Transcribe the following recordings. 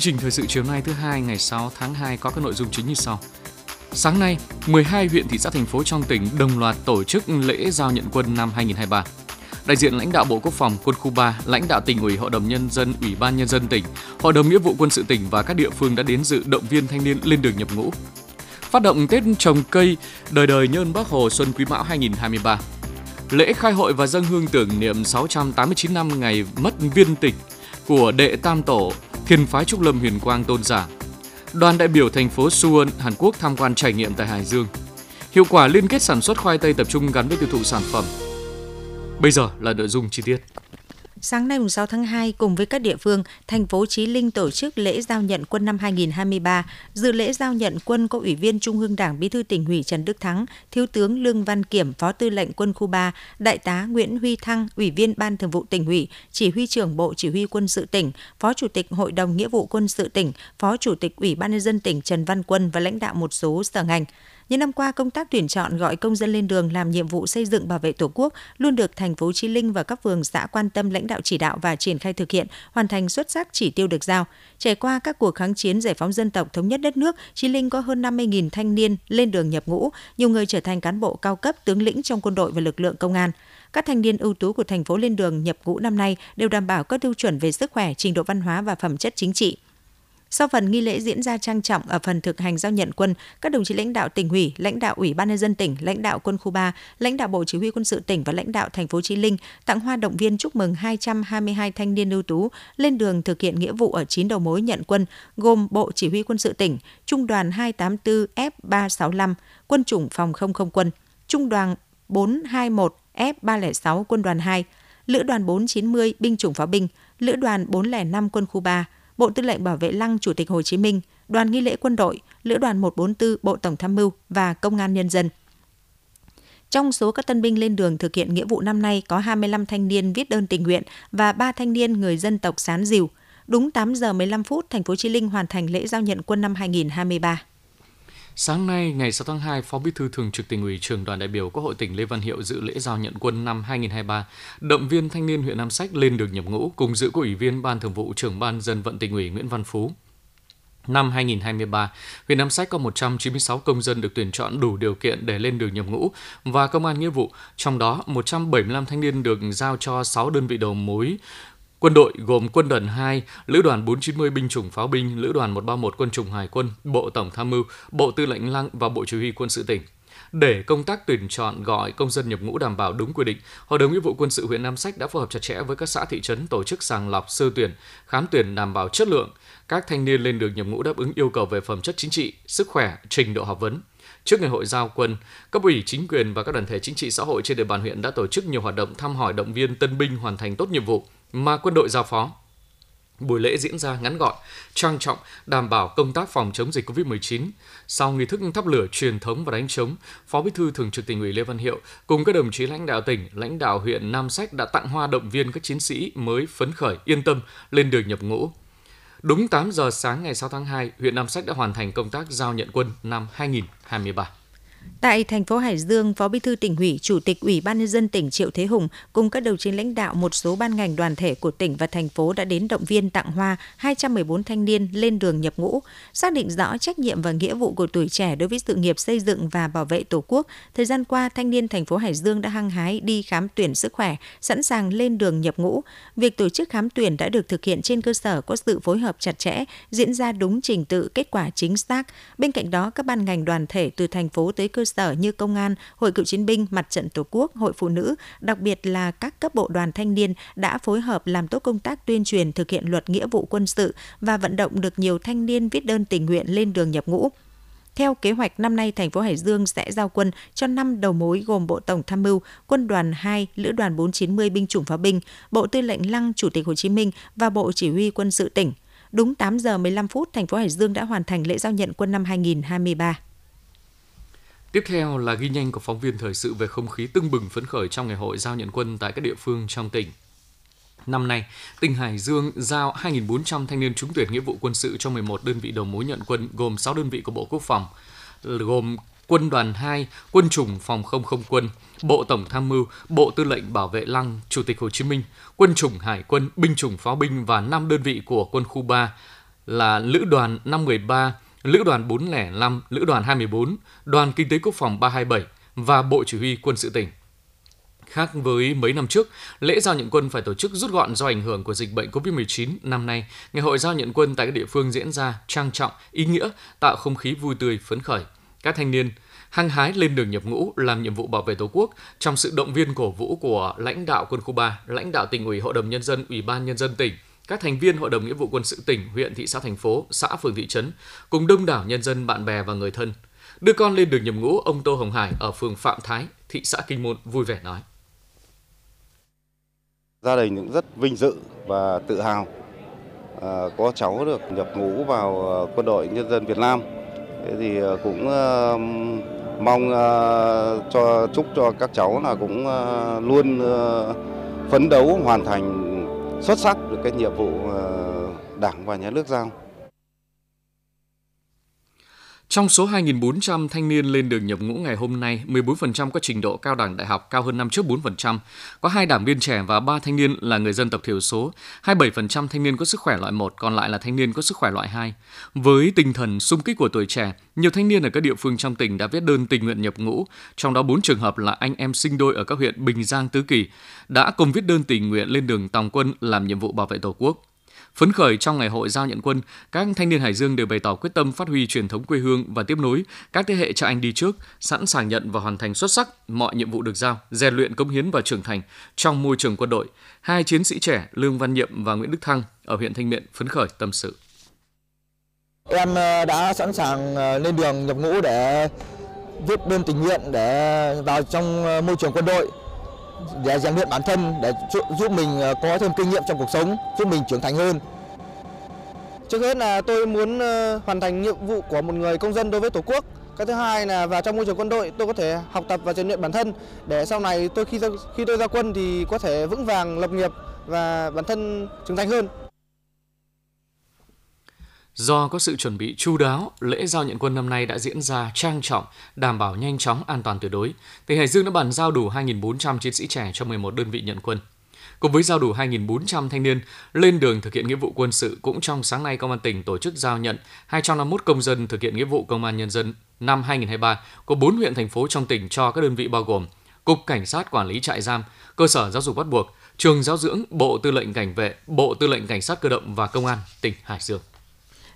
Chương trình thời sự chiều nay thứ hai ngày 6 tháng 2 có các nội dung chính như sau. Sáng nay, 12 huyện thị xã thành phố trong tỉnh đồng loạt tổ chức lễ giao nhận quân năm 2023. Đại diện lãnh đạo Bộ Quốc phòng, Quân khu 3, lãnh đạo Tỉnh ủy, Hội đồng Nhân dân, Ủy ban Nhân dân tỉnh, Hội đồng Nghĩa vụ Quân sự tỉnh và các địa phương đã đến dự động viên thanh niên lên đường nhập ngũ. Phát động Tết trồng cây, đời đời nhơn Bác Hồ Xuân Quý Mão 2023. Lễ khai hội và dâng hương tưởng niệm 689 năm ngày mất viên tịch của đệ tam tổ Thiền phái Trúc Lâm Huyền Quang tôn giả. Đoàn đại biểu thành phố Suwon, Hàn Quốc tham quan trải nghiệm tại Hải Dương. Hiệu quả liên kết sản xuất khoai tây tập trung gắn với tiêu thụ sản phẩm. Bây giờ là nội dung chi tiết. Sáng nay 6 tháng 2, cùng với các địa phương, thành phố Chí Linh tổ chức lễ giao nhận quân năm 2023. Dự lễ giao nhận quân có Ủy viên Trung ương Đảng, Bí thư Tỉnh ủy Trần Đức Thắng, Thiếu tướng Lương Văn Kiểm, Phó Tư lệnh Quân khu 3, Đại tá Nguyễn Huy Thăng, Ủy viên Ban Thường vụ Tỉnh ủy, Chỉ huy trưởng Bộ Chỉ huy Quân sự tỉnh, Phó Chủ tịch Hội đồng Nghĩa vụ Quân sự tỉnh, Phó Chủ tịch Ủy ban Nhân dân tỉnh Trần Văn Quân và lãnh đạo một số sở ngành. Những năm qua, công tác tuyển chọn gọi công dân lên đường làm nhiệm vụ xây dựng bảo vệ Tổ quốc luôn được thành phố Chí Linh và các phường xã quan tâm, lãnh đạo chỉ đạo và triển khai thực hiện, hoàn thành xuất sắc chỉ tiêu được giao. Trải qua các cuộc kháng chiến giải phóng dân tộc, thống nhất đất nước, Chí Linh có hơn 50.000 thanh niên lên đường nhập ngũ, nhiều người trở thành cán bộ cao cấp, tướng lĩnh trong quân đội và lực lượng công an. Các thanh niên ưu tú của thành phố lên đường nhập ngũ năm nay đều đảm bảo các tiêu chuẩn về sức khỏe, trình độ văn hóa và phẩm chất chính trị. Sau phần nghi lễ diễn ra trang trọng, ở phần thực hành giao nhận quân, các đồng chí lãnh đạo Tỉnh ủy, lãnh đạo Ủy ban Nhân dân tỉnh, lãnh đạo Quân khu 3, lãnh đạo Bộ Chỉ huy Quân sự tỉnh và lãnh đạo thành phố Chí Linh tặng hoa động viên chúc mừng 222 thanh niên ưu tú lên đường thực hiện nghĩa vụ ở 9 đầu mối nhận quân, gồm Bộ Chỉ huy Quân sự tỉnh, Trung đoàn 284 F365, Quân chủng Phòng không không quân, Trung đoàn 421 F306 Quân đoàn 2, Lữ đoàn 490 Binh chủng pháo binh, Lữ đoàn 405 Quân khu 3, Bộ Tư lệnh Bảo vệ Lăng Chủ tịch Hồ Chí Minh, Đoàn Nghi lễ Quân đội, Lữ đoàn 144 Bộ Tổng tham mưu và Công an Nhân dân. Trong số các tân binh lên đường thực hiện nghĩa vụ năm nay có 25 thanh niên viết đơn tình nguyện và 3 thanh niên người dân tộc Sán Dìu. Đúng 8 giờ 15 phút, thành phố Chí Linh hoàn thành lễ giao nhận quân năm 2023. Sáng nay, ngày 6 tháng 2, Phó Bí thư Thường trực Tỉnh ủy, Trưởng Đoàn đại biểu Quốc hội tỉnh Lê Văn Hiệu dự lễ giao nhận quân năm 2023, động viên thanh niên huyện Nam Sách lên đường nhập ngũ, cùng dự có Ủy viên Ban Thường vụ, Trưởng Ban Dân vận Tỉnh ủy Nguyễn Văn Phú. Năm 2023, huyện Nam Sách có 196 công dân được tuyển chọn đủ điều kiện để lên đường nhập ngũ và công an nghĩa vụ, trong đó 175 thanh niên được giao cho 6 đơn vị đầu mối quân đội gồm Quân đoàn 2, Lữ đoàn 490 Binh chủng pháo binh, Lữ đoàn 131 Quân chủng Hải quân, Bộ Tổng tham mưu, Bộ Tư lệnh Lăng và Bộ Chỉ huy Quân sự tỉnh. Để công tác tuyển chọn gọi công dân nhập ngũ đảm bảo đúng quy định, Hội đồng Nghĩa vụ Quân sự huyện Nam Sách đã phối hợp chặt chẽ với các xã thị trấn tổ chức sàng lọc, sơ tuyển, khám tuyển đảm bảo chất lượng. Các thanh niên lên đường nhập ngũ đáp ứng yêu cầu về phẩm chất chính trị, sức khỏe, trình độ học vấn. Trước ngày hội giao quân, cấp ủy chính quyền và các đoàn thể chính trị xã hội trên địa bàn huyện đã tổ chức nhiều hoạt động thăm hỏi động viên tân binh hoàn thành tốt nhiệm vụ mà quân đội giao phó. Buổi lễ diễn ra ngắn gọn, trang trọng, đảm bảo công tác phòng chống dịch Covid-19. Sau nghi thức thắp lửa truyền thống và đánh trống, Phó Bí thư Thường trực Tỉnh ủy Lê Văn Hiệu cùng các đồng chí lãnh đạo tỉnh, lãnh đạo huyện Nam Sách đã tặng hoa động viên các chiến sĩ mới phấn khởi, yên tâm lên đường nhập ngũ. Đúng 8 giờ sáng ngày 6 tháng 2, huyện Nam Sách đã hoàn thành công tác giao nhận quân năm 2023. Tại thành phố Hải Dương, Phó Bí thư Tỉnh ủy, Chủ tịch Ủy ban Nhân dân tỉnh Triệu Thế Hùng cùng các đồng chí lãnh đạo một số ban ngành đoàn thể của tỉnh và thành phố đã đến động viên tặng hoa 214 thanh niên lên đường nhập ngũ. Xác định rõ trách nhiệm và nghĩa vụ của tuổi trẻ đối với sự nghiệp xây dựng và bảo vệ Tổ quốc, thời gian qua, thanh niên thành phố Hải Dương đã hăng hái đi khám tuyển sức khỏe, sẵn sàng lên đường nhập ngũ. Việc tổ chức khám tuyển đã được thực hiện trên cơ sở có sự phối hợp chặt chẽ, diễn ra đúng trình tự, kết quả chính xác. Bên cạnh đó, các ban ngành đoàn thể từ thành phố tới cơ sở như công an, Hội Cựu chiến binh, Mặt trận Tổ quốc, Hội phụ nữ, đặc biệt là các cấp bộ đoàn thanh niên đã phối hợp làm tốt công tác tuyên truyền thực hiện luật nghĩa vụ quân sự và vận động được nhiều thanh niên viết đơn tình nguyện lên đường nhập ngũ. Theo kế hoạch, năm nay thành phố Hải Dương sẽ giao quân cho 5 đầu mối gồm Bộ Tổng tham mưu, Quân đoàn 2, Lữ đoàn 490 Binh chủng pháo binh, Bộ Tư lệnh Lăng Chủ tịch Hồ Chí Minh và Bộ Chỉ huy Quân sự tỉnh. Đúng 8 giờ 15 phút, thành phố Hải Dương đã hoàn thành lễ giao nhận quân năm 2023. Tiếp theo là ghi nhanh của phóng viên thời sự về không khí tưng bừng phấn khởi trong ngày hội giao nhận quân tại các địa phương trong tỉnh. Năm nay, tỉnh Hải Dương giao 2.400 thanh niên trúng tuyển nghĩa vụ quân sự cho 11 đơn vị đầu mối nhận quân, gồm 6 đơn vị của Bộ Quốc phòng, gồm Quân đoàn 2, Quân chủng Phòng không không quân, Bộ Tổng tham mưu, Bộ Tư lệnh Bảo vệ Lăng Chủ tịch Hồ Chí Minh, Quân chủng Hải quân, Binh chủng pháo binh và 5 đơn vị của Quân khu 3, là Lữ đoàn 513, Lữ đoàn 405, Lữ đoàn 24, Đoàn Kinh tế Quốc phòng 327 và Bộ Chỉ huy Quân sự tỉnh. Khác với mấy năm trước, lễ giao nhận quân phải tổ chức rút gọn do ảnh hưởng của dịch bệnh COVID-19, năm nay, ngày hội giao nhận quân tại các địa phương diễn ra trang trọng, ý nghĩa, tạo không khí vui tươi, phấn khởi. Các thanh niên hăng hái lên đường nhập ngũ làm nhiệm vụ bảo vệ Tổ quốc trong sự động viên cổ vũ của lãnh đạo quân khu 3, lãnh đạo tỉnh ủy, Hội đồng Nhân dân, Ủy ban Nhân dân tỉnh, các thành viên Hội đồng Nghĩa vụ Quân sự tỉnh, huyện, thị xã, thành phố, xã, phường, thị trấn, cùng đông đảo nhân dân, bạn bè và người thân. Đưa con lên đường nhập ngũ, ông Tô Hồng Hải ở phường Phạm Thái, thị xã Kinh Môn vui vẻ nói. Gia đình cũng rất vinh dự và tự hào có cháu được nhập ngũ vào Quân đội Nhân dân Việt Nam. Thế thì cũng mong chúc cho các cháu là cũng luôn phấn đấu hoàn thành xuất sắc được cái nhiệm vụ Đảng và Nhà nước giao. Trong số 2.400 thanh niên lên đường nhập ngũ ngày hôm nay, 14% có trình độ cao đẳng đại học, cao hơn năm trước 4%. Có 2 đảng viên trẻ và 3 thanh niên là người dân tộc thiểu số. 27% thanh niên có sức khỏe loại 1, còn lại là thanh niên có sức khỏe loại 2. Với tinh thần xung kích của tuổi trẻ, nhiều thanh niên ở các địa phương trong tỉnh đã viết đơn tình nguyện nhập ngũ. Trong đó 4 trường hợp là anh em sinh đôi ở các huyện Bình Giang, Tứ Kỳ đã cùng viết đơn tình nguyện lên đường tòng quân làm nhiệm vụ bảo vệ Tổ quốc. Phấn khởi trong ngày hội giao nhận quân, các thanh niên Hải Dương đều bày tỏ quyết tâm phát huy truyền thống quê hương và tiếp nối các thế hệ cha anh đi trước, sẵn sàng nhận và hoàn thành xuất sắc mọi nhiệm vụ được giao, rèn luyện cống hiến và trưởng thành trong môi trường quân đội. 2 chiến sĩ trẻ Lương Văn Nhiệm và Nguyễn Đức Thăng ở huyện Thanh Miện phấn khởi tâm sự. Em đã sẵn sàng lên đường nhập ngũ để viết đơn tình nguyện để vào trong môi trường quân đội, để rèn luyện bản thân, để giúp mình có thêm kinh nghiệm trong cuộc sống, giúp mình trưởng thành hơn. Trước hết là tôi muốn hoàn thành nhiệm vụ của một người công dân đối với Tổ quốc. Cái thứ hai là vào trong môi trường quân đội tôi có thể học tập và rèn luyện bản thân để sau này tôi khi tôi ra quân thì có thể vững vàng lập nghiệp và bản thân trưởng thành hơn. Do có sự chuẩn bị chu đáo, lễ giao nhận quân năm nay đã diễn ra trang trọng, đảm bảo nhanh chóng, an toàn tuyệt đối. Tỉnh Hải Dương đã bàn giao đủ 2.400 chiến sĩ trẻ cho 11 đơn vị nhận quân. Cùng với giao đủ 2.400 thanh niên lên đường thực hiện nghĩa vụ quân sự, cũng trong sáng nay Công an tỉnh tổ chức giao nhận 251 công dân thực hiện nghĩa vụ công an nhân dân năm 2023 của 4 huyện thành phố trong tỉnh cho các đơn vị bao gồm Cục Cảnh sát Quản lý Trại giam, Cơ sở Giáo dục bắt buộc, Trường Giáo dưỡng, Bộ Tư lệnh Cảnh vệ, Bộ Tư lệnh Cảnh sát Cơ động và Công an tỉnh Hải Dương.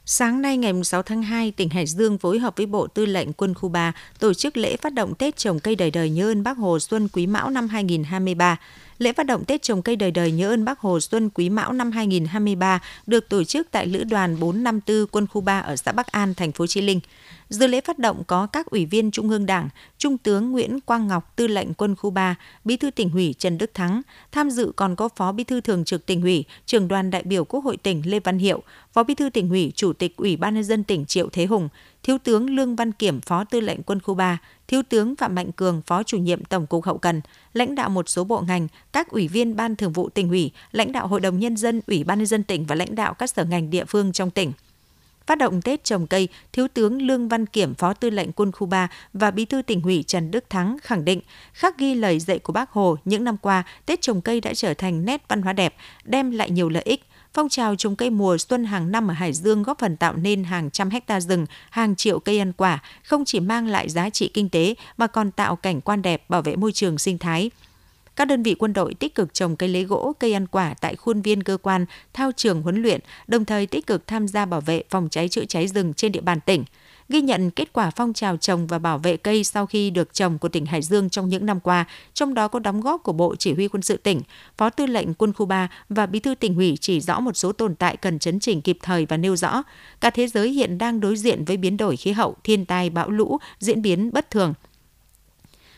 Sáng nay ngày 6 tháng 2, tỉnh Hải Dương phối hợp với Bộ Tư lệnh Quân khu 3 tổ chức lễ phát động Tết trồng cây đời đời nhớ ơn Bác Hồ Xuân Quý Mão năm 2023. Lễ phát động Tết trồng cây đời đời nhớ ơn Bác Hồ Xuân Quý Mão năm 2023 được tổ chức tại Lữ đoàn 454 Quân khu 3 ở xã Bắc An, thành phố Chí Linh. Dự lễ phát động có các ủy viên Trung ương Đảng, Trung tướng Nguyễn Quang Ngọc, Tư lệnh Quân khu 3, Bí thư tỉnh ủy Trần Đức Thắng. Tham dự còn có Phó Bí thư Thường trực tỉnh ủy, Trưởng đoàn đại biểu Quốc hội tỉnh Lê Văn Hiệu, Phó Bí thư tỉnh ủy, Chủ tịch Ủy ban nhân dân tỉnh Triệu Thế Hùng, Thiếu tướng Lương Văn Kiểm, Phó Tư lệnh Quân khu 3, Thiếu tướng Phạm Mạnh Cường, Phó Chủ nhiệm Tổng cục Hậu cần, lãnh đạo một số bộ ngành, các ủy viên Ban Thường vụ tỉnh ủy, lãnh đạo Hội đồng Nhân dân, Ủy ban nhân dân tỉnh và lãnh đạo các sở ngành địa phương trong tỉnh. Phát động Tết trồng cây, Thiếu tướng Lương Văn Kiểm, Phó Tư lệnh Quân khu 3 và Bí thư tỉnh ủy Trần Đức Thắng khẳng định, khắc ghi lời dạy của Bác Hồ, những năm qua, Tết trồng cây đã trở thành nét văn hóa đẹp, đem lại nhiều lợi ích. Phong trào trồng cây mùa xuân hàng năm ở Hải Dương góp phần tạo nên hàng trăm hecta rừng, hàng triệu cây ăn quả, không chỉ mang lại giá trị kinh tế mà còn tạo cảnh quan đẹp, bảo vệ môi trường sinh thái. Các đơn vị quân đội tích cực trồng cây lấy gỗ, cây ăn quả tại khuôn viên cơ quan, thao trường huấn luyện, đồng thời tích cực tham gia bảo vệ phòng cháy chữa cháy rừng trên địa bàn tỉnh. Ghi nhận kết quả phong trào trồng và bảo vệ cây sau khi được trồng của tỉnh Hải Dương trong những năm qua, trong đó có đóng góp của Bộ Chỉ huy Quân sự tỉnh, Phó Tư lệnh Quân khu 3 và Bí thư tỉnh ủy chỉ rõ một số tồn tại cần chấn chỉnh kịp thời và nêu rõ. Cả thế giới hiện đang đối diện với biến đổi khí hậu, thiên tai, bão lũ, diễn biến bất thường.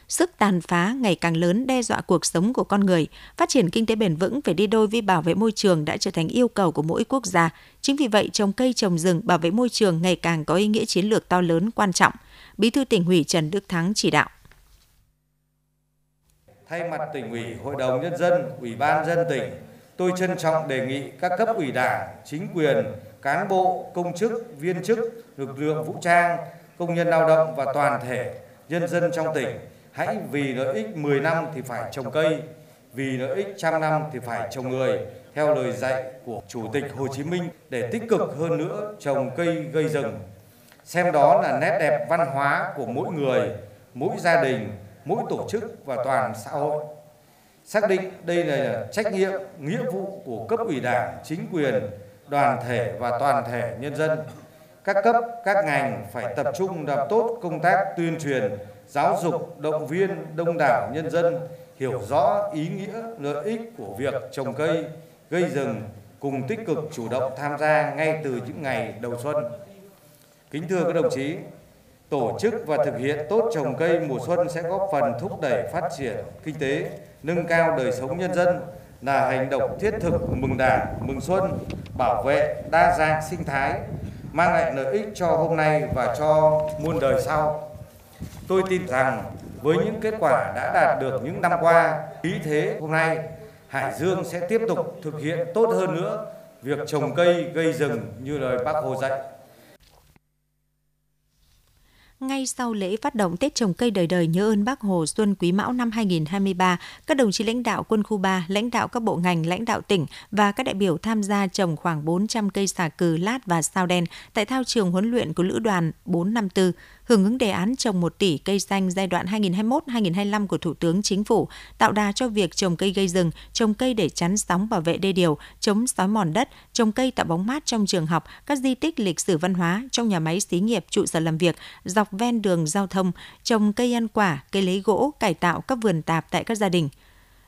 Sức tàn phá ngày càng lớn đe dọa cuộc sống của con người. Phát triển kinh tế bền vững phải đi đôi với bảo vệ môi trường đã trở thành yêu cầu của mỗi quốc gia. Chính vì vậy, trồng cây, trồng rừng, bảo vệ môi trường ngày càng có ý nghĩa chiến lược to lớn, quan trọng. Bí thư tỉnh ủy Trần Đức Thắng chỉ đạo. Thay mặt tỉnh ủy, Hội đồng Nhân dân, Ủy ban dân tỉnh, tôi trân trọng đề nghị các cấp ủy đảng, chính quyền, cán bộ, công chức, viên chức, lực lượng vũ trang, công nhân lao động và toàn thể nhân dân trong tỉnh hãy vì lợi ích 10 năm thì phải trồng cây, vì lợi ích trăm năm thì phải trồng người, theo lời dạy của Chủ tịch Hồ Chí Minh để tích cực hơn nữa trồng cây gây rừng. Xem đó là nét đẹp văn hóa của mỗi người, mỗi gia đình, mỗi tổ chức và toàn xã hội. Xác định đây là trách nhiệm, nghĩa vụ của cấp ủy Đảng, chính quyền, đoàn thể và toàn thể nhân dân. Các cấp, các ngành phải tập trung làm tốt công tác tuyên truyền, giáo dục, động viên đông đảo nhân dân hiểu rõ ý nghĩa, lợi ích của việc trồng cây, gây rừng, cùng tích cực chủ động tham gia ngay từ những ngày đầu xuân. Kính thưa các đồng chí, tổ chức và thực hiện tốt trồng cây mùa xuân sẽ góp phần thúc đẩy phát triển kinh tế, nâng cao đời sống nhân dân, là hành động thiết thực mừng Đảng, mừng xuân, bảo vệ đa dạng sinh thái, mang lại lợi ích cho hôm nay và cho muôn đời sau. Tôi tin rằng với những kết quả đã đạt được những năm qua, khí thế hôm nay, Hải Dương sẽ tiếp tục thực hiện tốt hơn nữa việc trồng cây gây rừng như lời Bác Hồ dạy. Ngay sau lễ phát động Tết trồng cây đời đời nhớ ơn Bác Hồ Xuân Quý Mão năm 2023, các đồng chí lãnh đạo Quân khu 3, lãnh đạo các bộ ngành, lãnh đạo tỉnh và các đại biểu tham gia trồng khoảng 400 cây xà cừ, lát và sao đen tại thao trường huấn luyện của Lữ đoàn 454, hưởng ứng đề án trồng 1 tỷ cây xanh giai đoạn 2021-2025 của Thủ tướng Chính phủ, tạo đà cho việc trồng cây gây rừng, trồng cây để chắn sóng bảo vệ đê điều, chống xói mòn đất, trồng cây tạo bóng mát trong trường học, các di tích lịch sử văn hóa, trong nhà máy xí nghiệp, trụ sở làm việc, dọc ven đường giao thông, trồng cây ăn quả, cây lấy gỗ, cải tạo các vườn tạp tại các gia đình.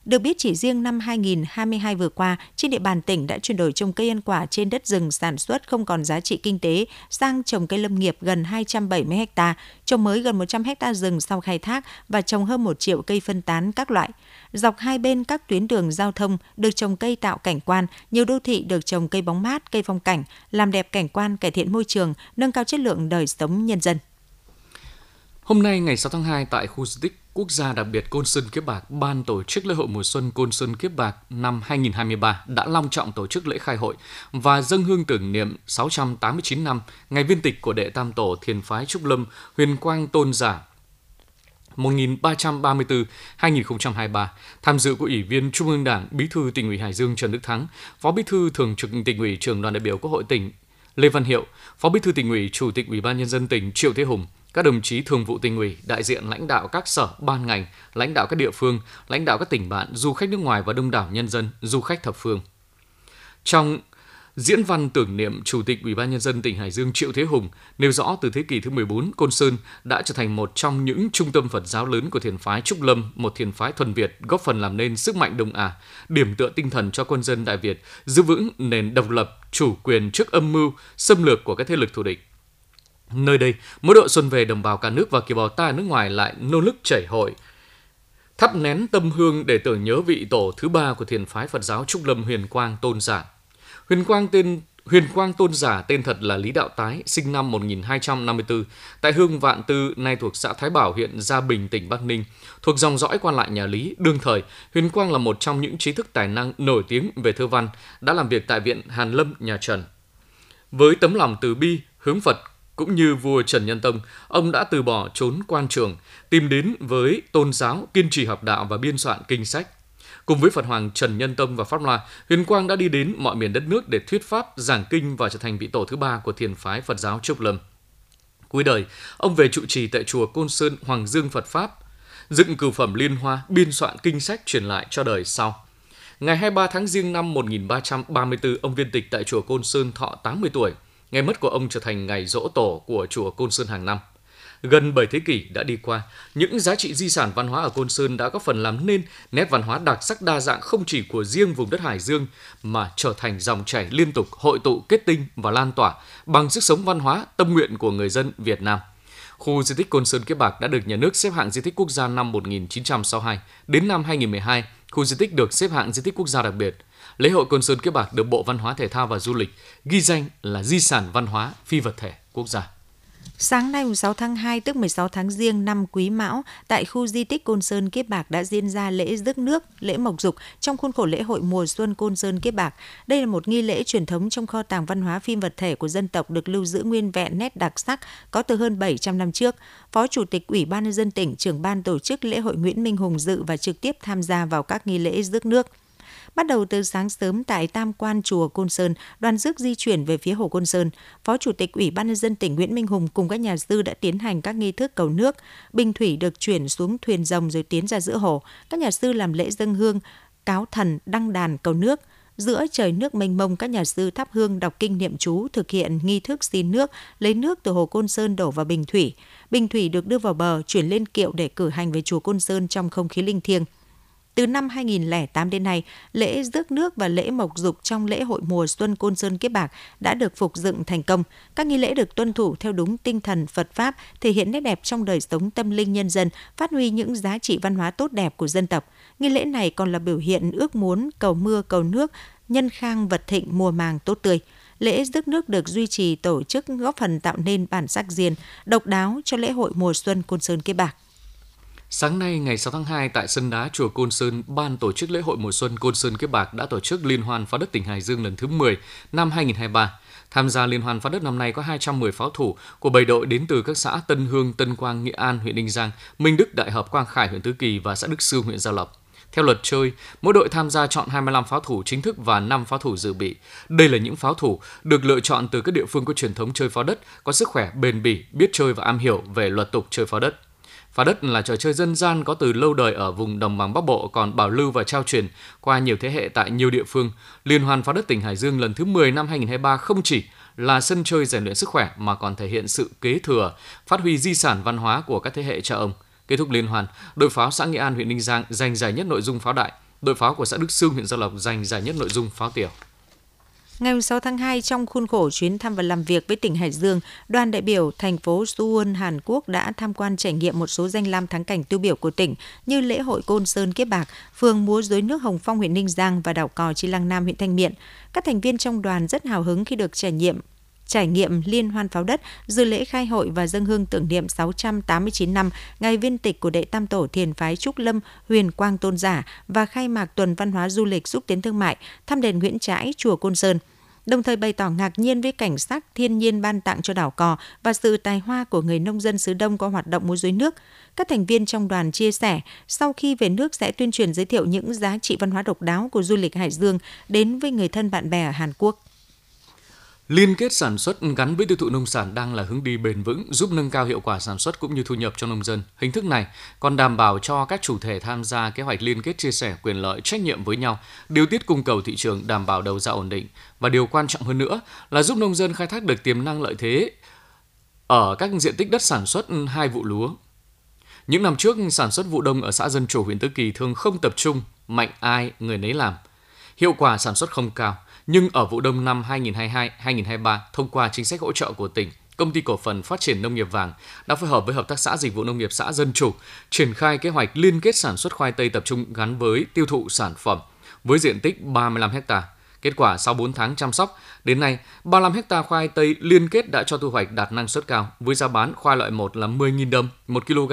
Được biết, chỉ riêng năm 2022 vừa qua, trên địa bàn tỉnh đã chuyển đổi trồng cây ăn quả trên đất rừng sản xuất không còn giá trị kinh tế sang trồng cây lâm nghiệp gần 270 ha, trồng mới gần 100 ha rừng sau khai thác và trồng hơn 1 triệu cây phân tán các loại. Dọc hai bên các tuyến đường giao thông được trồng cây tạo cảnh quan, nhiều đô thị được trồng cây bóng mát, cây phong cảnh, làm đẹp cảnh quan, cải thiện môi trường, nâng cao chất lượng đời sống nhân dân. Hôm nay ngày 6 tháng 2 tại khu di tích Quốc gia đặc biệt Côn Sơn Kiếp Bạc, Ban tổ chức lễ hội mùa xuân Côn Sơn Kiếp Bạc năm 2023 đã long trọng tổ chức lễ khai hội và dâng hương tưởng niệm 689 năm ngày viên tịch của Đệ Tam Tổ Thiền phái Trúc Lâm, Huyền Quang Tôn giả 1334-2023. Tham dự của Ủy viên Trung ương Đảng, Bí thư Tỉnh ủy Hải Dương Trần Đức Thắng, Phó Bí thư Thường trực Tỉnh ủy, Trưởng đoàn đại biểu Quốc hội tỉnh Lê Văn Hiệu, Phó Bí thư Tỉnh ủy, Chủ tịch Ủy ban Nhân dân tỉnh Triệu Thế Hùng, các đồng chí Thường vụ Tỉnh ủy, đại diện lãnh đạo các sở, ban ngành, lãnh đạo các địa phương, lãnh đạo các tỉnh bạn, du khách nước ngoài và đông đảo nhân dân, du khách thập phương. Trong diễn văn tưởng niệm, Chủ tịch Ủy ban Nhân dân tỉnh Hải Dương Triệu Thế Hùng nêu rõ từ thế kỷ thứ 14, Côn Sơn đã trở thành một trong những trung tâm Phật giáo lớn của thiền phái Trúc Lâm, một thiền phái thuần Việt góp phần làm nên sức mạnh Đông Á, điểm tựa tinh thần cho quân dân Đại Việt, giữ vững nền độc lập, chủ quyền trước âm mưu, xâm lược của các thế lực thù địch. Nơi đây, mỗi độ xuân về, đồng bào cả nước và kiều bào ta nước ngoài lại nô nức chảy hội, thắp nén tâm hương để tưởng nhớ vị tổ thứ ba của thiền phái Phật giáo Trúc Lâm, Huyền Quang Tôn giả. Huyền Quang Tôn giả tên thật là Lý Đạo Tái, sinh năm 1254 tại Hương Vạn Tư, nay thuộc xã Thái Bảo, huyện Gia Bình, tỉnh Bắc Ninh, thuộc dòng dõi quan lại nhà Lý. Đương thời, Huyền Quang là một trong những trí thức tài năng nổi tiếng về thơ văn, đã làm việc tại Viện Hàn Lâm nhà Trần. Với tấm lòng từ bi hướng Phật, cũng như vua Trần Nhân Tông, ông đã từ bỏ trốn quan trường, tìm đến với tôn giáo, kiên trì học đạo và biên soạn kinh sách. Cùng với Phật Hoàng Trần Nhân Tông và Pháp Loa, Huyền Quang đã đi đến mọi miền đất nước để thuyết pháp, giảng kinh và trở thành vị tổ thứ ba của thiền phái Phật giáo Trúc Lâm. Cuối đời, ông về trụ trì tại chùa Côn Sơn Hoàng Dương Phật Pháp, dựng cửu phẩm Liên Hoa, biên soạn kinh sách truyền lại cho đời sau. Ngày 23 tháng Giêng năm 1334, ông viên tịch tại chùa Côn Sơn thọ 80 tuổi. Ngày mất của ông trở thành ngày giỗ tổ của chùa Côn Sơn hàng năm. Gần 7 thế kỷ đã đi qua, những giá trị di sản văn hóa ở Côn Sơn đã góp phần làm nên nét văn hóa đặc sắc đa dạng không chỉ của riêng vùng đất Hải Dương, mà trở thành dòng chảy liên tục hội tụ, kết tinh và lan tỏa bằng sức sống văn hóa, tâm nguyện của người dân Việt Nam. Khu di tích Côn Sơn Kiếp Bạc đã được nhà nước xếp hạng di tích quốc gia năm 1962. Đến năm 2012, khu di tích được xếp hạng di tích quốc gia đặc biệt. Lễ hội Côn Sơn Kiếp Bạc được Bộ Văn hóa Thể thao và Du lịch ghi danh là di sản văn hóa phi vật thể quốc gia. Sáng nay 6 tháng 2 tức 16 tháng Giêng năm Quý Mão, tại khu di tích Côn Sơn Kiếp Bạc đã diễn ra lễ rước nước, lễ mộc dục trong khuôn khổ lễ hội mùa xuân Côn Sơn Kiếp Bạc. Đây là một nghi lễ truyền thống trong kho tàng văn hóa phi vật thể của dân tộc, được lưu giữ nguyên vẹn nét đặc sắc có từ hơn 700 năm trước. Phó Chủ tịch Ủy ban Nhân dân tỉnh, Trưởng ban tổ chức lễ hội Nguyễn Minh Hùng dự và trực tiếp tham gia vào các nghi lễ rước nước. Bắt đầu từ sáng sớm tại Tam Quan chùa Côn Sơn, đoàn rước di chuyển về phía hồ Côn Sơn. Phó Chủ tịch Ủy ban nhân dân tỉnh Nguyễn Minh Hùng cùng các nhà sư đã tiến hành các nghi thức cầu nước, bình thủy được chuyển xuống thuyền rồng rồi tiến ra giữa hồ. Các nhà sư làm lễ dâng hương, cáo thần, đăng đàn cầu nước. Giữa trời nước mênh mông, các nhà sư thắp hương, đọc kinh niệm chú, thực hiện nghi thức xin nước, lấy nước từ hồ Côn Sơn đổ vào bình thủy. Bình thủy được đưa vào bờ, chuyển lên kiệu để cử hành về chùa Côn Sơn trong không khí linh thiêng. Từ năm 2008 đến nay, lễ rước nước và lễ mộc dục trong lễ hội mùa xuân Côn Sơn Kiếp Bạc đã được phục dựng thành công. Các nghi lễ được tuân thủ theo đúng tinh thần Phật Pháp, thể hiện nét đẹp trong đời sống tâm linh nhân dân, phát huy những giá trị văn hóa tốt đẹp của dân tộc. Nghi lễ này còn là biểu hiện ước muốn cầu mưa cầu nước, nhân khang vật thịnh mùa màng tốt tươi. Lễ rước nước được duy trì tổ chức góp phần tạo nên bản sắc riêng, độc đáo cho lễ hội mùa xuân Côn Sơn Kiếp Bạc. Sáng nay ngày 6 tháng 2 tại sân đá chùa Côn Sơn, ban tổ chức lễ hội mùa xuân Côn Sơn Kiếp Bạc đã tổ chức liên hoan pháo đất tỉnh Hải Dương lần thứ 10 năm 2023. Tham gia liên hoan pháo đất năm nay có 210 pháo thủ của 7 đội đến từ các xã Tân Hương, Tân Quang, Nghĩa An, huyện Ninh Giang, Minh Đức, Đại Hợp, Quang Khải, huyện Tứ Kỳ và xã Đức Sương, huyện Gia Lộc. Theo luật chơi, mỗi đội tham gia chọn 25 pháo thủ chính thức và 5 pháo thủ dự bị. Đây là những pháo thủ được lựa chọn từ các địa phương có truyền thống chơi pháo đất, có sức khỏe bền bỉ, biết chơi và am hiểu về luật tục chơi pháo đất. Pháo đất là trò chơi dân gian có từ lâu đời ở vùng đồng bằng Bắc Bộ, còn bảo lưu và trao truyền qua nhiều thế hệ tại nhiều địa phương. Liên hoan pháo đất tỉnh Hải Dương lần thứ 10 năm 2023 không chỉ là sân chơi rèn luyện sức khỏe mà còn thể hiện sự kế thừa, phát huy di sản văn hóa của các thế hệ cha ông. Kết thúc liên hoan, đội pháo xã Nghĩa An, huyện Ninh Giang giành giải nhất nội dung pháo đại, đội pháo của xã Đức Sương, huyện Gia Lộc giành giải nhất nội dung pháo tiểu. Ngày 6 tháng 2, trong khuôn khổ chuyến thăm và làm việc với tỉnh Hải Dương, đoàn đại biểu thành phố Suwon, Hàn Quốc đã tham quan trải nghiệm một số danh lam thắng cảnh tiêu biểu của tỉnh như lễ hội Côn Sơn Kiếp Bạc, phường múa rối nước Hồng Phong, huyện Ninh Giang và đảo cò Chi Lăng Nam, huyện Thanh Miện. Các thành viên trong đoàn rất hào hứng khi được trải nghiệm liên hoan pháo đất, dự lễ khai hội và dâng hương tưởng niệm 689 năm ngày viên tịch của đệ tam tổ thiền phái Trúc Lâm, Huyền Quang tôn giả và khai mạc tuần văn hóa du lịch xúc tiến thương mại, thăm đền Nguyễn Trãi, chùa Côn Sơn. Đồng thời bày tỏ ngạc nhiên với cảnh sắc thiên nhiên ban tặng cho đảo cò và sự tài hoa của người nông dân xứ Đông qua hoạt động múa rối nước. Các thành viên trong đoàn chia sẻ, sau khi về nước sẽ tuyên truyền giới thiệu những giá trị văn hóa độc đáo của du lịch Hải Dương đến với người thân bạn bè ở Hàn Quốc. Liên kết sản xuất gắn với tiêu thụ nông sản đang là hướng đi bền vững, giúp nâng cao hiệu quả sản xuất cũng như thu nhập cho nông dân. Hình thức này còn đảm bảo cho các chủ thể tham gia kế hoạch liên kết chia sẻ quyền lợi trách nhiệm với nhau, điều tiết cung cầu thị trường, đảm bảo đầu ra ổn định. Và điều quan trọng hơn nữa là giúp nông dân khai thác được tiềm năng lợi thế ở các diện tích đất sản xuất hai vụ lúa. Những năm trước, sản xuất vụ đông ở xã Dân Chủ, huyện Tứ Kỳ thường không tập trung, mạnh ai người nấy làm. Hiệu quả sản xuất không cao. Nhưng ở vụ đông năm 2022-2023, thông qua chính sách hỗ trợ của tỉnh, Công ty Cổ phần Phát triển Nông nghiệp Vàng đã phối hợp với Hợp tác xã Dịch vụ Nông nghiệp xã Dân Chủ triển khai kế hoạch liên kết sản xuất khoai tây tập trung gắn với tiêu thụ sản phẩm với diện tích 35 ha. Kết quả sau 4 tháng chăm sóc, đến nay 35 ha khoai tây liên kết đã cho thu hoạch đạt năng suất cao với giá bán khoai loại 1 là 10.000 đồng 1 kg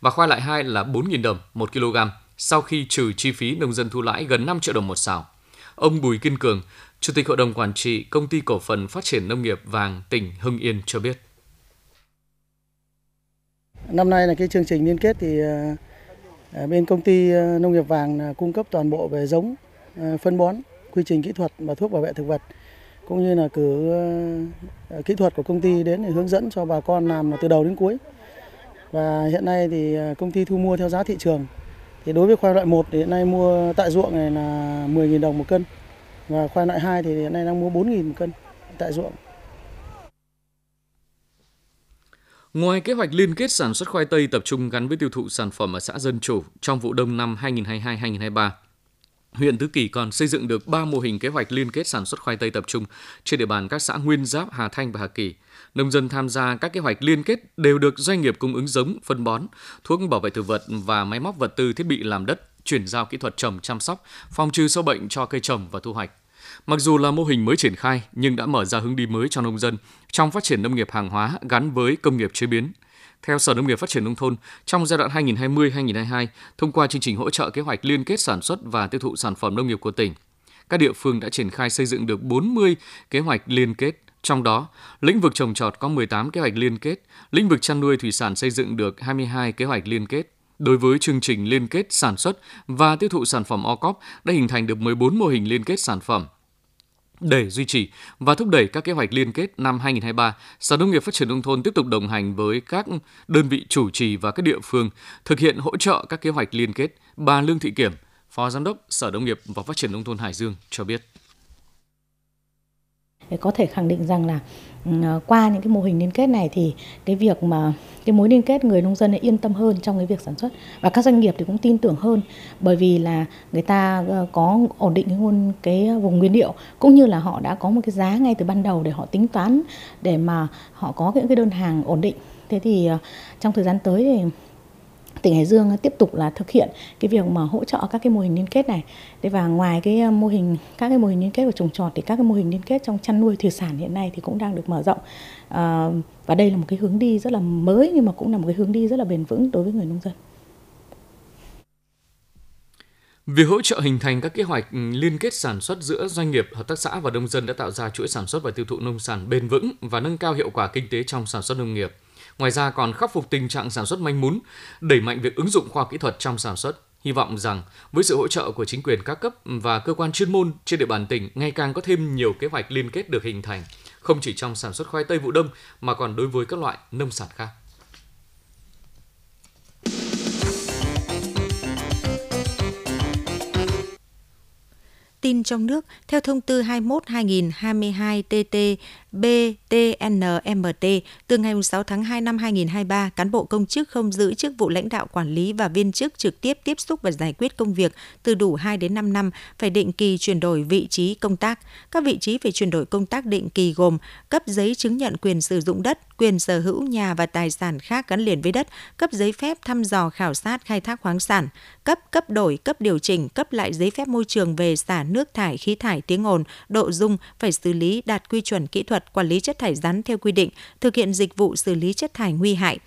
và khoai loại 2 là 4.000 đồng 1 kg. Sau khi trừ chi phí, nông dân thu lãi gần 5 triệu đồng một sào. Ông Bùi Kim Cường, Chủ tịch Hội đồng Quản trị Công ty Cổ phần Phát triển Nông nghiệp Vàng tỉnh Hưng Yên cho biết. Năm nay là cái chương trình liên kết thì bên Công ty Nông nghiệp Vàng cung cấp toàn bộ về giống, phân bón, quy trình kỹ thuật và thuốc bảo vệ thực vật, cũng như là cử kỹ thuật của công ty đến để hướng dẫn cho bà con làm từ đầu đến cuối. Và hiện nay thì công ty thu mua theo giá thị trường. Thì đối với khoai loại 1 thì hiện nay mua tại ruộng này là 10.000 đồng một cân. Và khoai loại 2 thì hiện nay đang mua 4.000 một cân tại ruộng. Ngoài kế hoạch liên kết sản xuất khoai tây tập trung gắn với tiêu thụ sản phẩm ở xã Dân Chủ, trong vụ đông năm 2022-2023, huyện Tứ Kỳ còn xây dựng được 3 mô hình kế hoạch liên kết sản xuất khoai tây tập trung trên địa bàn các xã Nguyên Giáp, Hà Thanh và Hà Kỳ. Nông dân tham gia các kế hoạch liên kết đều được doanh nghiệp cung ứng giống, phân bón, thuốc bảo vệ thực vật và máy móc vật tư thiết bị làm đất, chuyển giao kỹ thuật trồng chăm sóc, phòng trừ sâu bệnh cho cây trồng và thu hoạch. Mặc dù là mô hình mới triển khai nhưng đã mở ra hướng đi mới cho nông dân trong phát triển nông nghiệp hàng hóa gắn với công nghiệp chế biến. Theo Sở Nông nghiệp Phát triển Nông thôn, trong giai đoạn 2020-2022, thông qua chương trình hỗ trợ kế hoạch liên kết sản xuất và tiêu thụ sản phẩm nông nghiệp của tỉnh, các địa phương đã triển khai xây dựng được 40 kế hoạch liên kết. Trong đó, lĩnh vực trồng trọt có 18 kế hoạch liên kết, lĩnh vực chăn nuôi thủy sản xây dựng được 22 kế hoạch liên kết, Đối với chương trình liên kết sản xuất và tiêu thụ sản phẩm OCOP đã hình thành được 14 mô hình liên kết sản phẩm. Để duy trì và thúc đẩy các kế hoạch liên kết năm 2023, Sở Nông nghiệp Phát triển Nông thôn tiếp tục đồng hành với các đơn vị chủ trì và các địa phương thực hiện hỗ trợ các kế hoạch liên kết. Bà Lương Thị Kiểm, Phó Giám đốc Sở Nông nghiệp và Phát triển Nông thôn Hải Dương cho biết. Để có thể khẳng định rằng là qua những cái mô hình liên kết này thì cái việc mà cái mối liên kết người nông dân yên tâm hơn trong cái việc sản xuất, và các doanh nghiệp thì cũng tin tưởng hơn, bởi vì là người ta có ổn định cái vùng nguyên liệu, cũng như là họ đã có một cái giá ngay từ ban đầu để họ tính toán, để mà họ có những cái đơn hàng ổn định. Thế thì trong thời gian tới thì tỉnh Hải Dương tiếp tục là thực hiện cái việc mà hỗ trợ các cái mô hình liên kết này. Và ngoài cái mô hình các mô hình liên kết của trồng trọt thì các cái mô hình liên kết trong chăn nuôi thủy sản hiện nay thì cũng đang được mở rộng. Và đây là một cái hướng đi rất là mới, nhưng mà cũng là một cái hướng đi rất là bền vững đối với người nông dân. Việc hỗ trợ hình thành các kế hoạch liên kết sản xuất giữa doanh nghiệp, hợp tác xã và nông dân đã tạo ra chuỗi sản xuất và tiêu thụ nông sản bền vững và nâng cao hiệu quả kinh tế trong sản xuất nông nghiệp. Ngoài ra còn khắc phục tình trạng sản xuất manh mún, đẩy mạnh việc ứng dụng khoa học kỹ thuật trong sản xuất. Hy vọng rằng với sự hỗ trợ của chính quyền các cấp và cơ quan chuyên môn trên địa bàn tỉnh, ngày càng có thêm nhiều kế hoạch liên kết được hình thành, không chỉ trong sản xuất khoai tây vụ đông mà còn đối với các loại nông sản khác. Tin trong nước, theo thông tư 21/2022/TT-BTNMT, từ ngày 6 tháng 2 năm 2023, cán bộ công chức không giữ chức vụ lãnh đạo quản lý và viên chức trực tiếp tiếp xúc và giải quyết công việc từ đủ 2 đến 5 năm phải định kỳ chuyển đổi vị trí công tác. Các vị trí phải chuyển đổi công tác định kỳ gồm cấp giấy chứng nhận quyền sử dụng đất, quyền sở hữu nhà và tài sản khác gắn liền với đất, cấp giấy phép thăm dò khảo sát khai thác khoáng sản, cấp đổi, cấp điều chỉnh, cấp lại giấy phép môi trường về xả nước thải, khí thải, tiếng ồn, độ dung, phải xử lý đạt quy chuẩn kỹ thuật, quản lý chất thải rắn theo quy định, thực hiện dịch vụ xử lý chất thải nguy hại,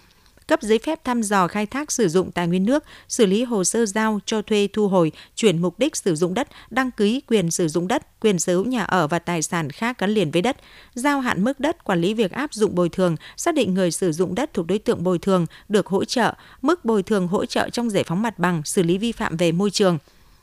cấp giấy phép thăm dò khai thác sử dụng tài nguyên nước, xử lý hồ sơ giao cho thuê thu hồi, chuyển mục đích sử dụng đất, đăng ký quyền sử dụng đất, quyền sở hữu nhà ở và tài sản khác gắn liền với đất, giao hạn mức đất, quản lý việc áp dụng bồi thường, xác định người sử dụng đất thuộc đối tượng bồi thường được hỗ trợ, mức bồi thường hỗ trợ trong giải phóng mặt bằng, xử lý vi phạm về môi trường.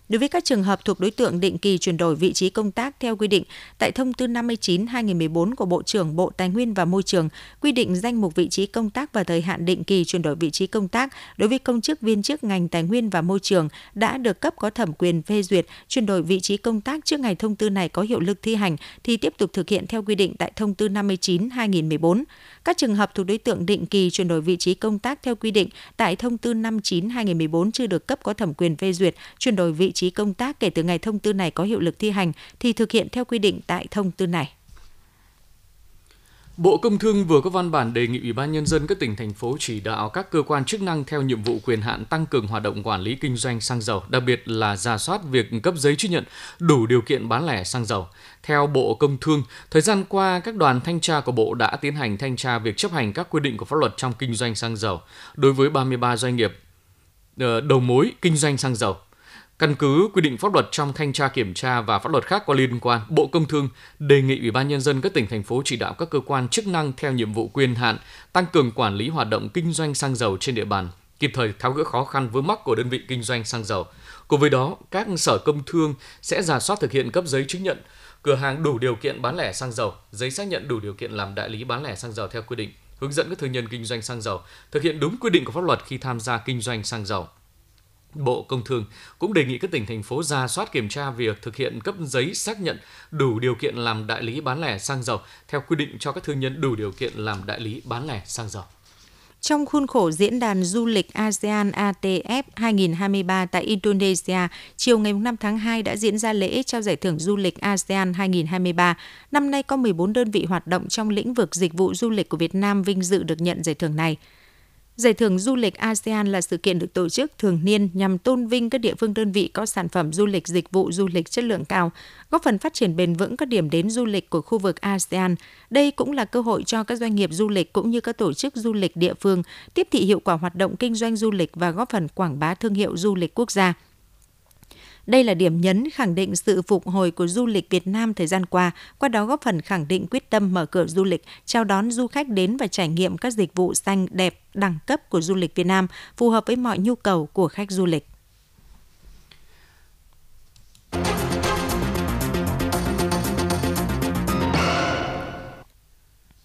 Đối với các trường hợp thuộc đối tượng định kỳ chuyển đổi vị trí công tác theo quy định tại thông tư 59/2014 của Bộ trưởng Bộ Tài nguyên và Môi trường, quy định danh mục vị trí công tác và thời hạn định kỳ chuyển đổi vị trí công tác đối với công chức viên chức ngành tài nguyên và môi trường đã được cấp có thẩm quyền phê duyệt chuyển đổi vị trí công tác trước ngày thông tư này có hiệu lực thi hành thì tiếp tục thực hiện theo quy định tại thông tư 59/2014. Các trường hợp thuộc đối tượng định kỳ chuyển đổi vị trí công tác theo quy định tại thông tư 59/2014 chưa được cấp có thẩm quyền phê duyệt chuyển đổi vị trí công tác kể từ ngày thông tư này có hiệu lực thi hành thì thực hiện theo quy định tại thông tư này. Bộ Công Thương vừa có văn bản đề nghị Ủy ban Nhân dân các tỉnh, thành phố chỉ đạo các cơ quan chức năng theo nhiệm vụ quyền hạn tăng cường hoạt động quản lý kinh doanh xăng dầu, đặc biệt là rà soát việc cấp giấy chứng nhận đủ điều kiện bán lẻ xăng dầu. Theo Bộ Công Thương, thời gian qua, các đoàn thanh tra của Bộ đã tiến hành thanh tra việc chấp hành các quy định của pháp luật trong kinh doanh xăng dầu đối với 33 doanh nghiệp đầu mối kinh doanh xăng dầu. Căn cứ quy định pháp luật trong thanh tra kiểm tra và pháp luật khác có liên quan, Bộ Công Thương đề nghị Ủy ban Nhân dân các tỉnh, thành phố chỉ đạo các cơ quan chức năng theo nhiệm vụ quyền hạn tăng cường quản lý hoạt động kinh doanh xăng dầu trên địa bàn, kịp thời tháo gỡ khó khăn vướng mắc của đơn vị kinh doanh xăng dầu. Cùng với đó, các sở công thương sẽ rà soát thực hiện cấp giấy chứng nhận cửa hàng đủ điều kiện bán lẻ xăng dầu, giấy xác nhận đủ điều kiện làm đại lý bán lẻ xăng dầu theo quy định, hướng dẫn các thương nhân kinh doanh xăng dầu thực hiện đúng quy định của pháp luật khi tham gia kinh doanh xăng dầu. Bộ Công Thương cũng đề nghị các tỉnh, thành phố rà soát kiểm tra việc thực hiện cấp giấy xác nhận đủ điều kiện làm đại lý bán lẻ xăng dầu theo quy định cho các thương nhân đủ điều kiện làm đại lý bán lẻ xăng dầu. Trong khuôn khổ Diễn đàn Du lịch ASEAN ATF 2023 tại Indonesia, chiều ngày 5 tháng 2 đã diễn ra lễ trao giải thưởng du lịch ASEAN 2023. Năm nay có 14 đơn vị hoạt động trong lĩnh vực dịch vụ du lịch của Việt Nam vinh dự được nhận giải thưởng này. Giải thưởng du lịch ASEAN là sự kiện được tổ chức thường niên nhằm tôn vinh các địa phương đơn vị có sản phẩm du lịch dịch vụ du lịch chất lượng cao, góp phần phát triển bền vững các điểm đến du lịch của khu vực ASEAN. Đây cũng là cơ hội cho các doanh nghiệp du lịch cũng như các tổ chức du lịch địa phương tiếp thị hiệu quả hoạt động kinh doanh du lịch và góp phần quảng bá thương hiệu du lịch quốc gia. Đây là điểm nhấn khẳng định sự phục hồi của du lịch Việt Nam thời gian qua, qua đó góp phần khẳng định quyết tâm mở cửa du lịch, chào đón du khách đến và trải nghiệm các dịch vụ xanh đẹp đẳng cấp của du lịch Việt Nam, phù hợp với mọi nhu cầu của khách du lịch.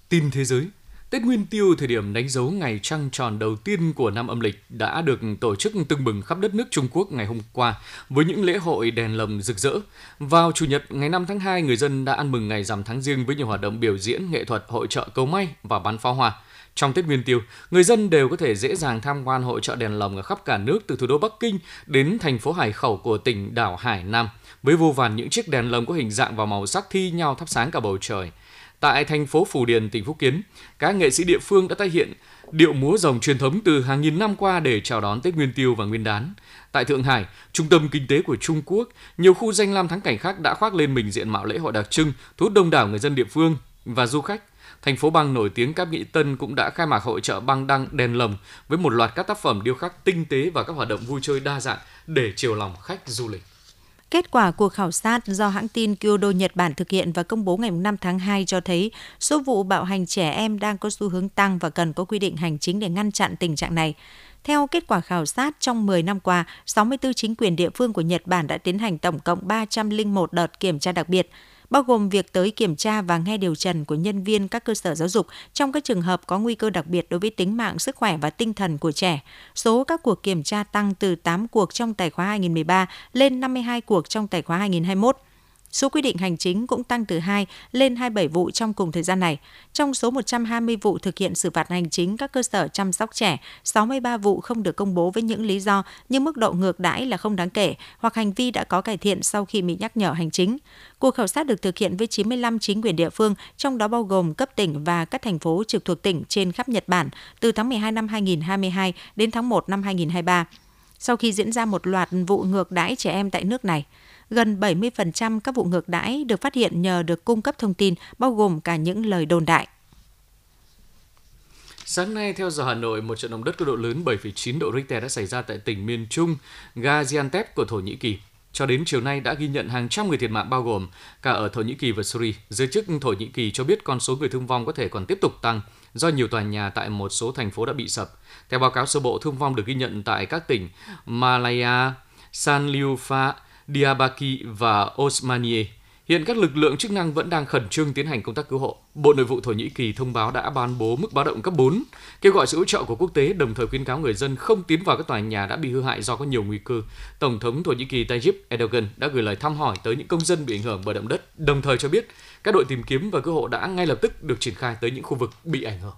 Tin thế giới. Tết Nguyên Tiêu, thời điểm đánh dấu ngày trăng tròn đầu tiên của năm âm lịch, đã được tổ chức tưng bừng khắp đất nước Trung Quốc ngày hôm qua với những lễ hội đèn lồng rực rỡ. Vào Chủ nhật ngày 5 tháng 2, người dân đã ăn mừng ngày rằm tháng Giêng với nhiều hoạt động biểu diễn, nghệ thuật, hội chợ cầu may và bắn pháo hoa. Trong Tết Nguyên Tiêu, người dân đều có thể dễ dàng tham quan hội chợ đèn lồng ở khắp cả nước, từ thủ đô Bắc Kinh đến thành phố Hải Khẩu của tỉnh đảo Hải Nam, với vô vàn những chiếc đèn lồng có hình dạng và màu sắc thi nhau thắp sáng cả bầu trời. Tại thành phố Phù Điền, tỉnh Phúc Kiến, các nghệ sĩ địa phương đã tái hiện điệu múa rồng truyền thống từ hàng nghìn năm qua để chào đón Tết Nguyên Tiêu và Nguyên Đán. Tại Thượng Hải, trung tâm kinh tế của Trung Quốc, nhiều khu danh lam thắng cảnh khác đã khoác lên mình diện mạo lễ hội đặc trưng, thu hút đông đảo người dân địa phương và du khách. Thành phố băng nổi tiếng Cáp Nhĩ Tân cũng đã khai mạc hội chợ băng đăng đèn lồng với một loạt các tác phẩm điêu khắc tinh tế và các hoạt động vui chơi đa dạng để chiều lòng khách du lịch. Kết quả cuộc khảo sát do hãng tin Kyodo Nhật Bản thực hiện và công bố ngày 5 tháng 2 cho thấy số vụ bạo hành trẻ em đang có xu hướng tăng và cần có quy định hành chính để ngăn chặn tình trạng này. Theo kết quả khảo sát, trong 10 năm qua, 64 chính quyền địa phương của Nhật Bản đã tiến hành tổng cộng 301 đợt kiểm tra đặc biệt, bao gồm việc tới kiểm tra và nghe điều trần của nhân viên các cơ sở giáo dục trong các trường hợp có nguy cơ đặc biệt đối với tính mạng, sức khỏe và tinh thần của trẻ. Số các cuộc kiểm tra tăng từ 8 cuộc trong tài khóa 2013 lên 52 cuộc trong tài khóa 2021. Số quy định hành chính cũng tăng từ 2 lên 27 vụ trong cùng thời gian này. Trong số 120 vụ thực hiện xử phạt hành chính các cơ sở chăm sóc trẻ, 63 vụ không được công bố với những lý do như mức độ ngược đãi là không đáng kể hoặc hành vi đã có cải thiện sau khi bị nhắc nhở hành chính. Cuộc khảo sát được thực hiện với 95 chính quyền địa phương, trong đó bao gồm cấp tỉnh và các thành phố trực thuộc tỉnh trên khắp Nhật Bản từ tháng 12 năm 2022 đến tháng 1 năm 2023, sau khi diễn ra một loạt vụ ngược đãi trẻ em tại nước này. Gần 70% các vụ ngược đãi được phát hiện nhờ được cung cấp thông tin, bao gồm cả những lời đồn đại. Sáng nay, theo giờ Hà Nội, một trận động đất có độ lớn 7,9 độ Richter đã xảy ra tại tỉnh miền Trung Gaziantep của Thổ Nhĩ Kỳ. Cho đến chiều nay đã ghi nhận hàng trăm người thiệt mạng, bao gồm cả ở Thổ Nhĩ Kỳ và Syria. Giới chức Thổ Nhĩ Kỳ cho biết con số người thương vong có thể còn tiếp tục tăng do nhiều tòa nhà tại một số thành phố đã bị sập. Theo báo cáo sơ bộ, thương vong được ghi nhận tại các tỉnh Malatya, Şanlıurfa, Diyarbakir và Osmaniye. Hiện các lực lượng chức năng vẫn đang khẩn trương tiến hành công tác cứu hộ. Bộ Nội vụ Thổ Nhĩ Kỳ thông báo đã ban bố mức báo động cấp 4, kêu gọi sự hỗ trợ của quốc tế, đồng thời khuyến cáo người dân không tiến vào các tòa nhà đã bị hư hại do có nhiều nguy cơ. Tổng thống Thổ Nhĩ Kỳ Tayyip Erdogan đã gửi lời thăm hỏi tới những công dân bị ảnh hưởng bởi động đất, đồng thời cho biết các đội tìm kiếm và cứu hộ đã ngay lập tức được triển khai tới những khu vực bị ảnh hưởng.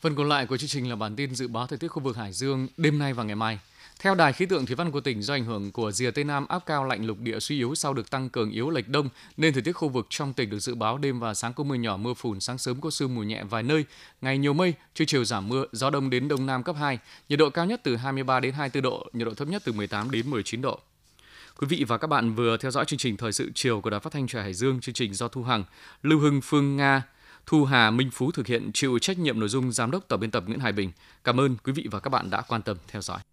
Phần còn lại của chương trình là bản tin dự báo thời tiết khu vực Hải Dương đêm nay và ngày mai. Theo Đài Khí tượng Thủy văn của tỉnh, do ảnh hưởng của rìa Tây Nam, áp cao lạnh lục địa suy yếu sau được tăng cường yếu lệch đông, nên thời tiết khu vực trong tỉnh được dự báo đêm và sáng có mưa nhỏ, mưa phùn, sáng sớm có sương mù nhẹ vài nơi, ngày nhiều mây, trưa chiều giảm mưa, gió đông đến đông nam cấp 2, nhiệt độ cao nhất từ 23 đến 24 độ, nhiệt độ thấp nhất từ 18 đến 19 độ. Quý vị và các bạn vừa theo dõi chương trình Thời sự chiều của Đài Phát thanh Truyền hình Hải Dương, chương trình do Thu Hằng, Lưu Hưng, Phương Nga, Thu Hà, Minh Phú thực hiện, chịu trách nhiệm nội dung giám đốc, tổng biên tập Nguyễn Hải Bình. Cảm ơn quý vị và các bạn đã quan tâm theo dõi.